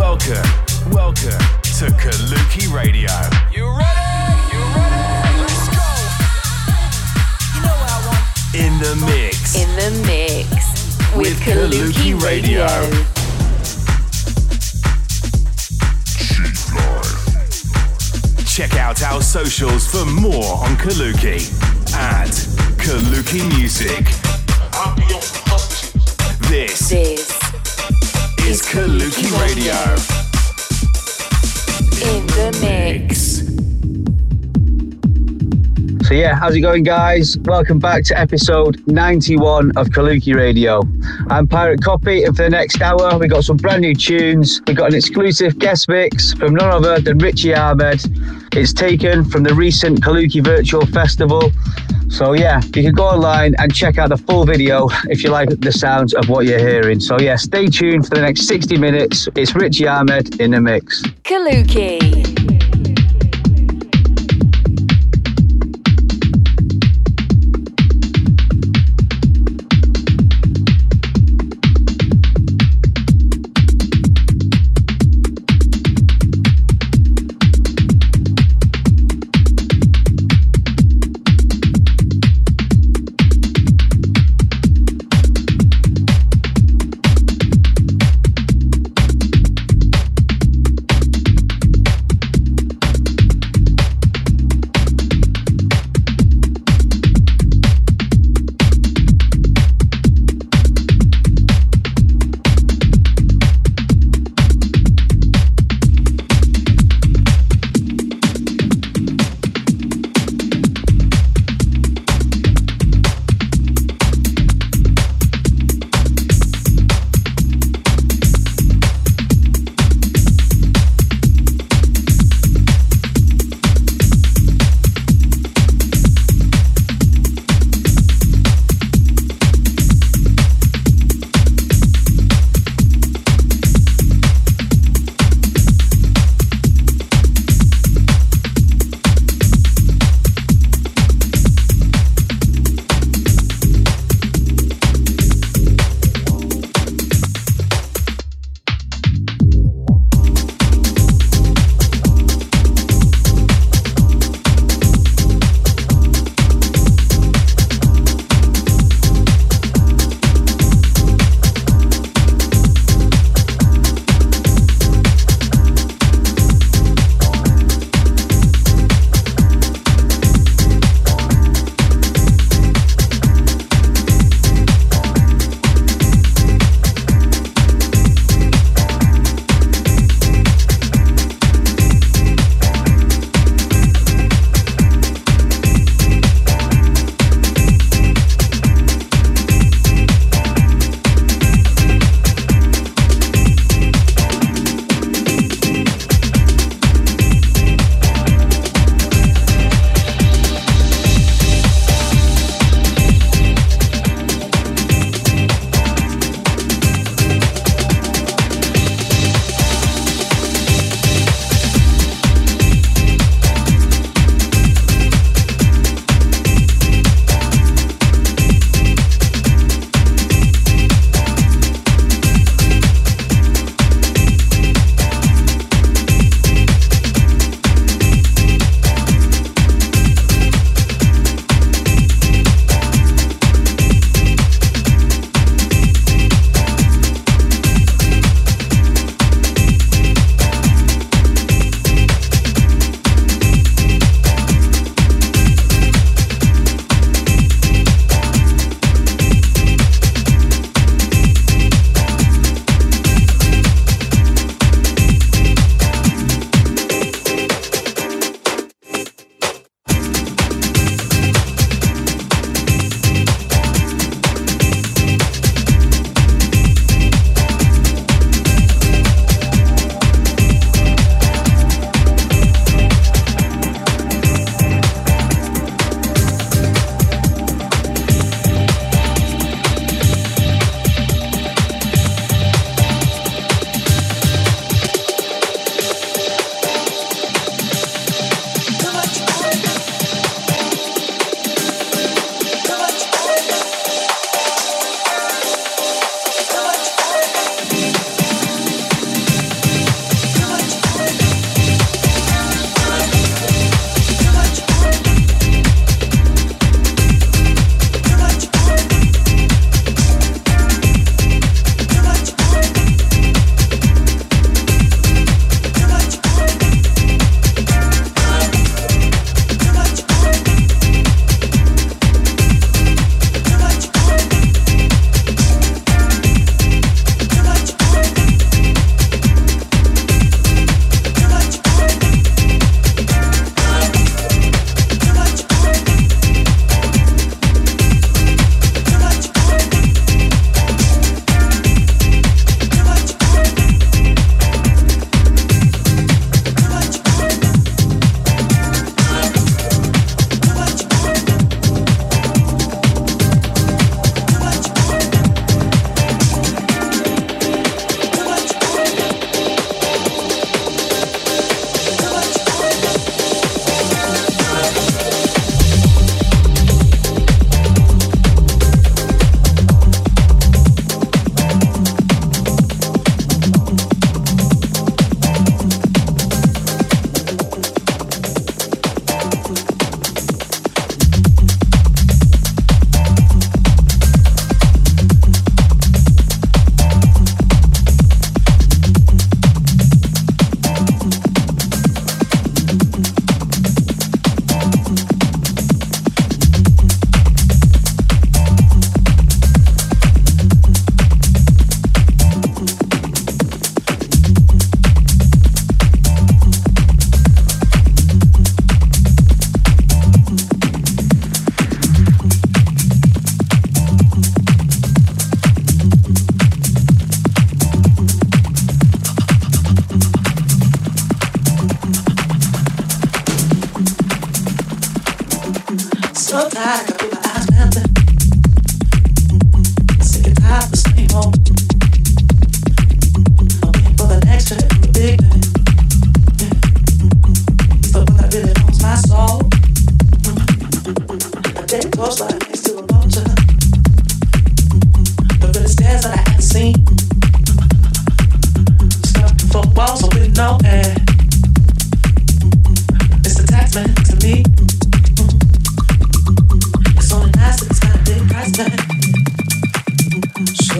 Welcome to Kaluki Radio. You ready? You ready? Let's go. You know what I want. In the mix with Kaluki Radio. Check out our socials for more on Kaluki at Kaluki Music. This is Kaluki Radio. In the mix. So yeah, how's it going, guys? Welcome back to episode 91 of Kaluki Radio. I'm Pirate Copy, and for the next hour we've got some brand new tunes. We've got an exclusive guest mix from none other than Richie Ahmed. It's taken from the recent Kaluki Virtual Festival. So yeah, you can go online and check out the full video if you like the sounds of what you're hearing. So yeah, stay tuned for the next 60 minutes. It's Richie Ahmed in the mix. Kaluki.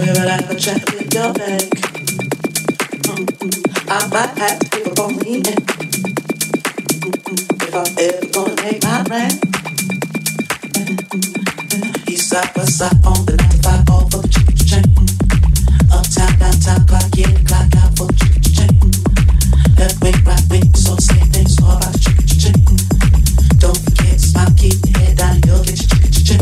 Where I like a check with your bank. I might have people call me in. If I ever gonna make my rent. East side, west side, on the left, I all for the ch-ch-chain. Uptown, downtown, clock in, clock out for the ch-ch-chain. Left wing, right wing, so say things all about the ch-ch-chain. Don't forget, smile, keep your head down, you'll get your ch-ch-chain.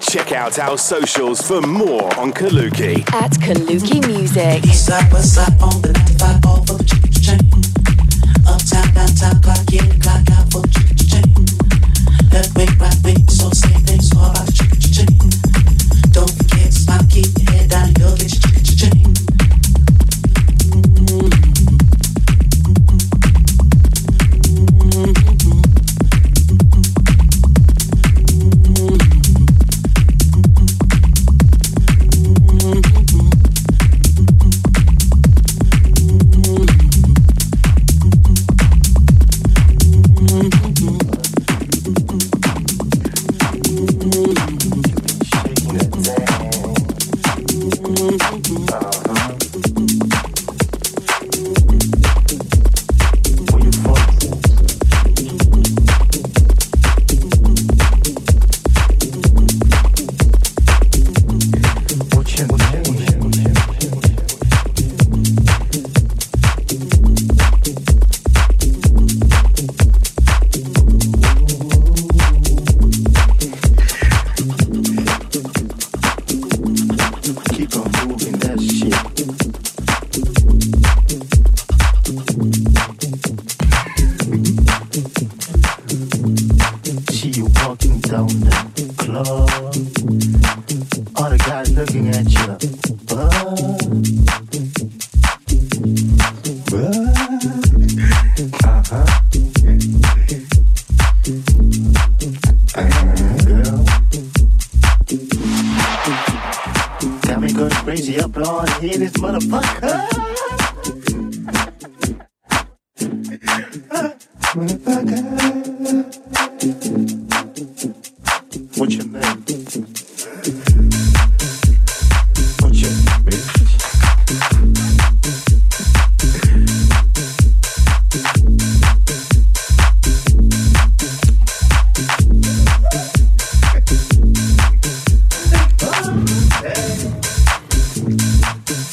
Check out our socials for more on Kaluki. At Kaluki Music. East side, west side, on the left, I all for the ch-ch-chain. Uptown, downtown, clock in, clock out for the ch-ch-chain. Left wing, right wing, so say things all about the ch-ch-chain. Don't forget, smile, keep your head down, you'll get your ch-ch-chain.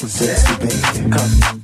Sexy baby, come.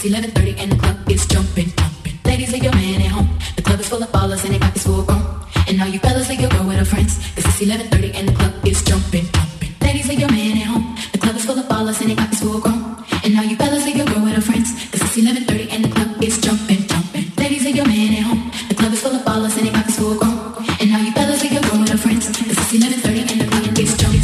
11:30 and the club is jumping, jumping. Ladies, leave your man at home. The home. The club is full of ballers and your pockets full of chrome. And now you fellas leave your room with your friends. It's 11:30 and the club gets drunk.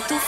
Calendar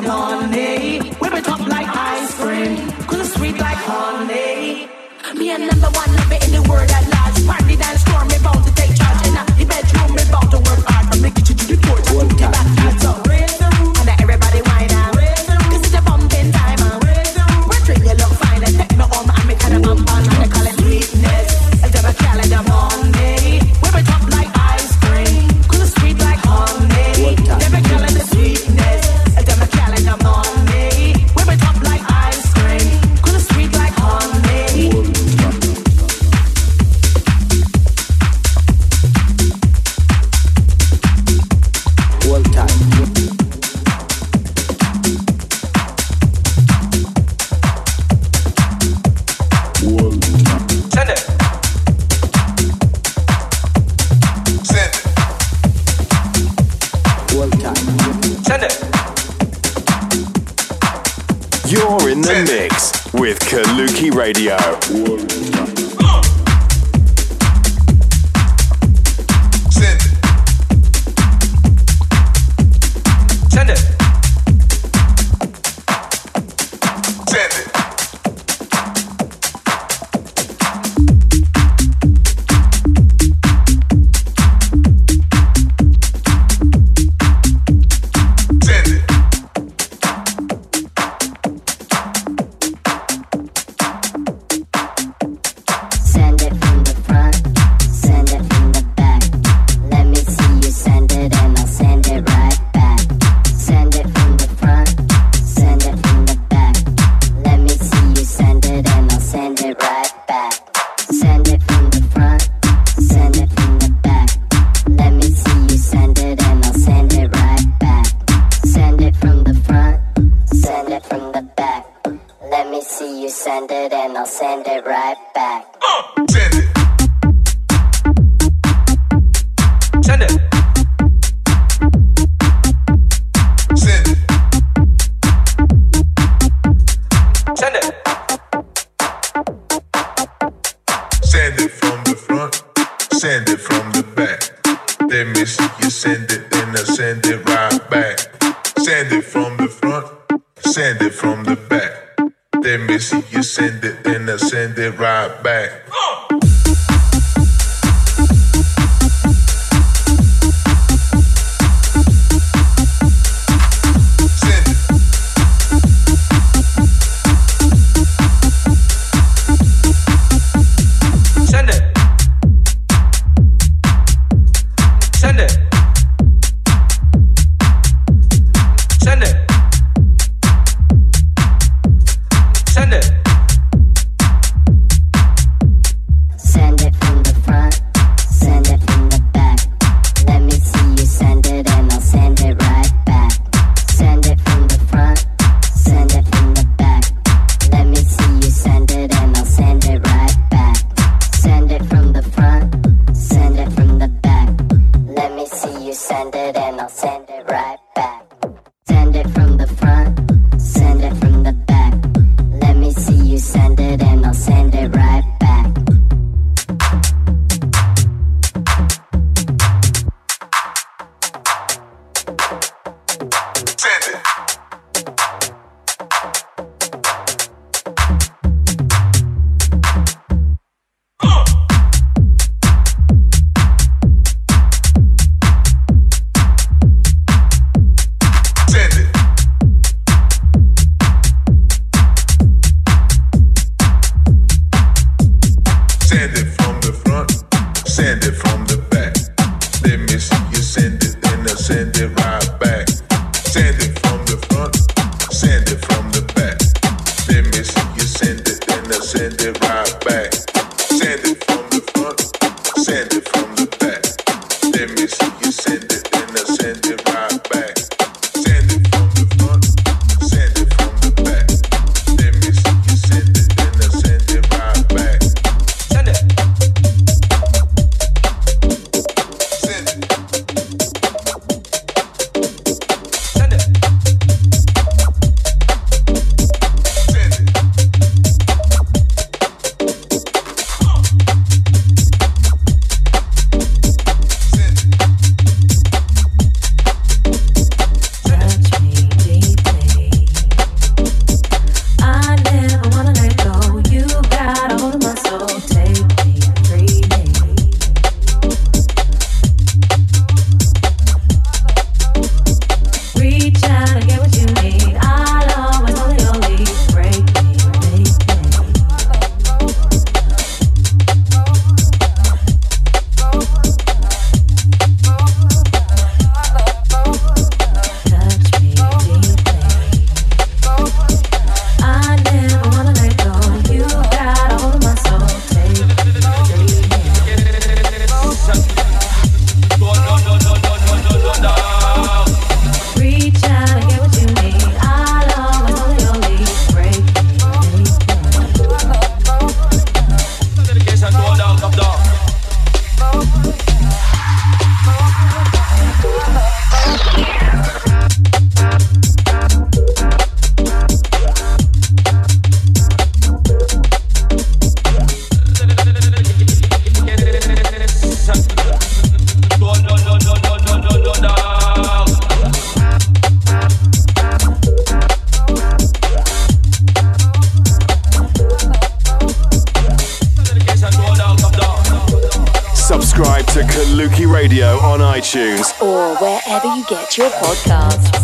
morning. You're in the mix with Kaluki Radio. Kaluki Radio on iTunes or wherever you get your podcasts.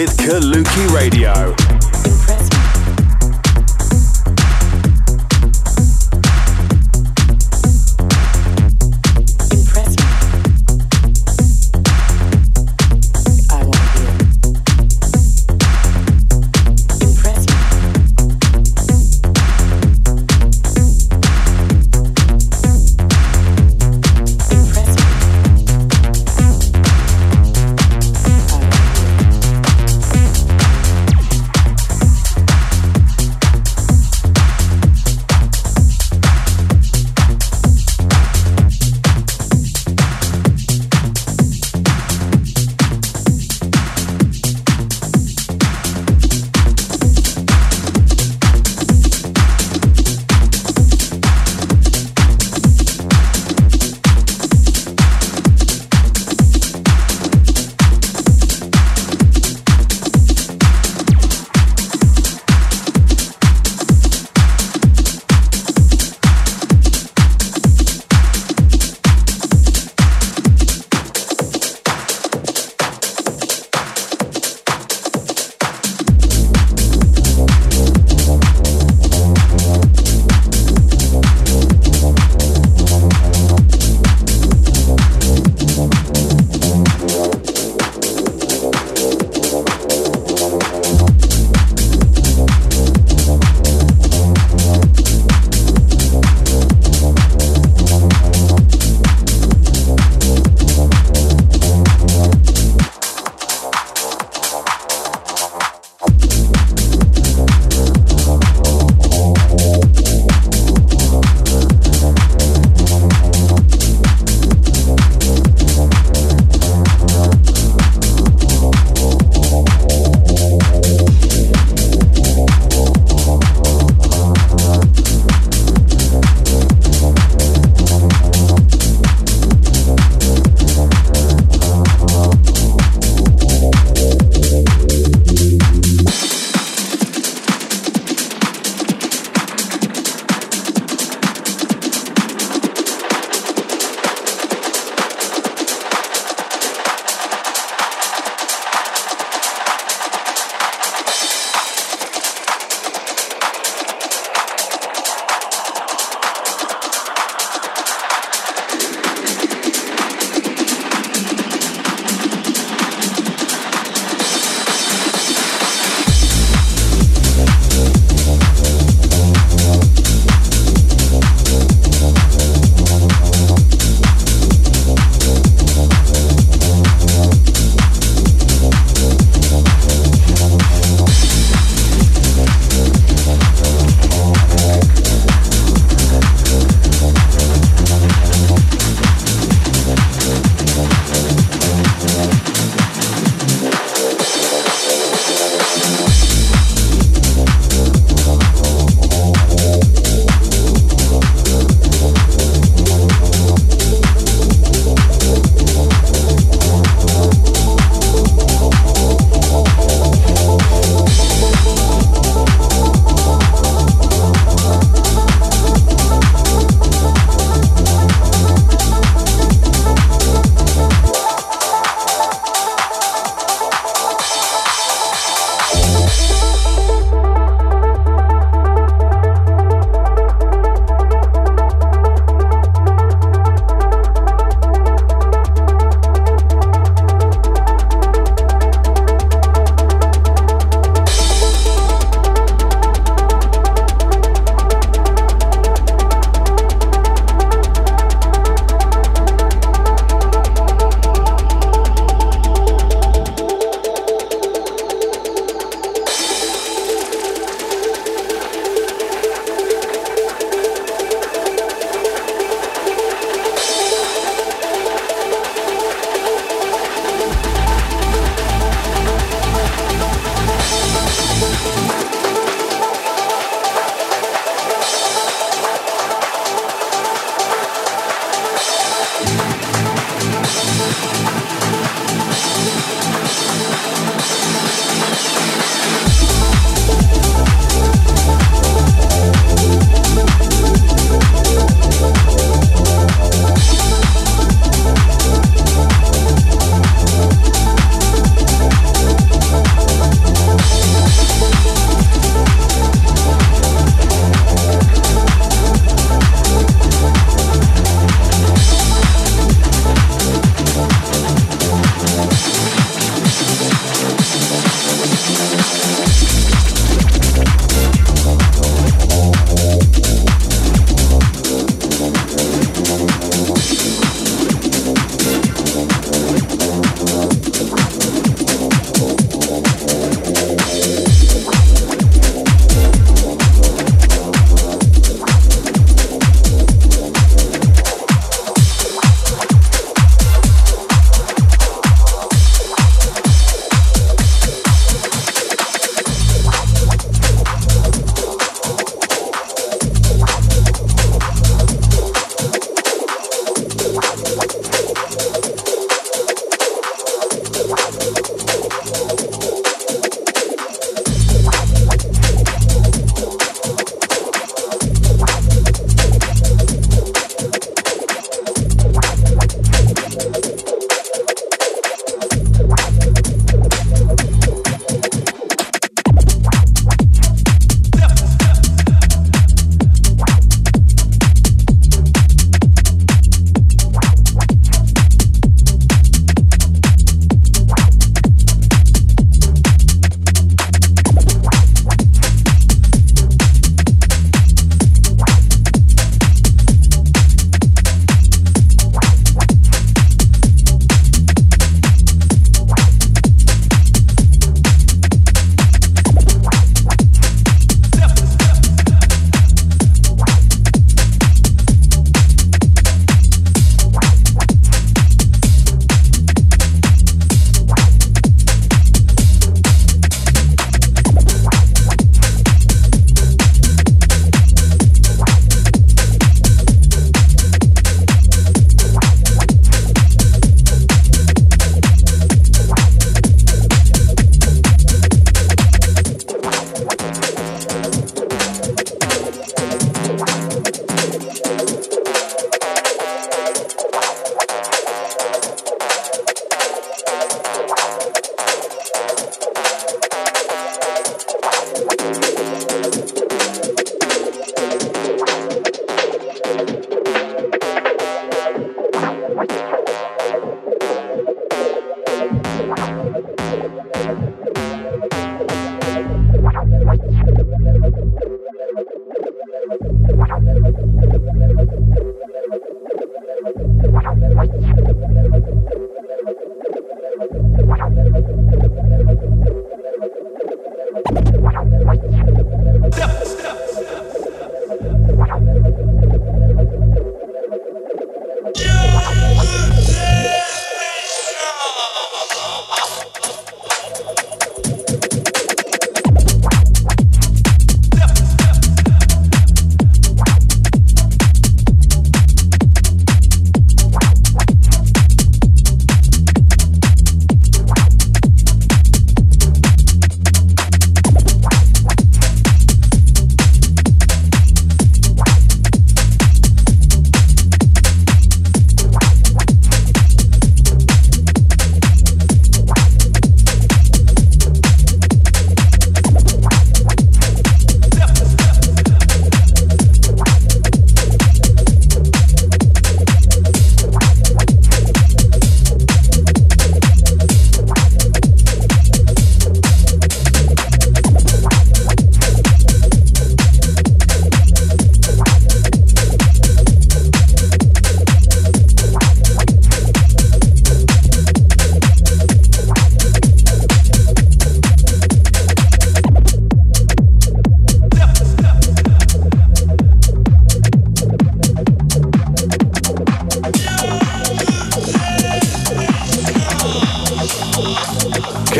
with Kaluki Radio.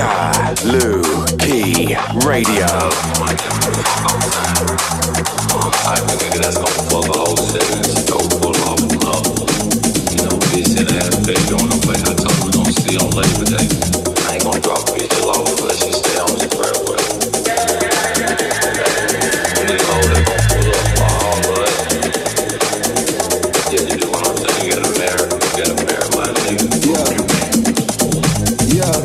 Kaluki Radio. I think that's gonna fuck the whole series. Don't pull off love. You know, bitch, and I had a baby on the way. I told her we're gonna see on Labor Day. I ain't gonna drop a bitch alone unless she stay on the driveway. When they hold it, gonna pull up my whole blood. Yeah, you do what I'm saying. You gotta marry my nigga. Yeah. Yeah.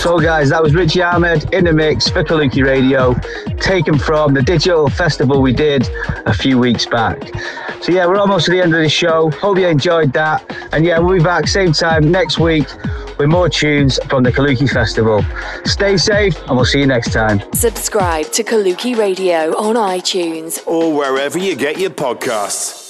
So guys, that was Richie Ahmed in the mix for Kaluki Radio, taken from the digital festival we did a few weeks back. So yeah, we're almost at the end of the show. Hope you enjoyed that. And yeah, we'll be back same time next week with more tunes from the Kaluki Festival. Stay safe and we'll see you next time. Subscribe to Kaluki Radio on iTunes or wherever you get your podcasts.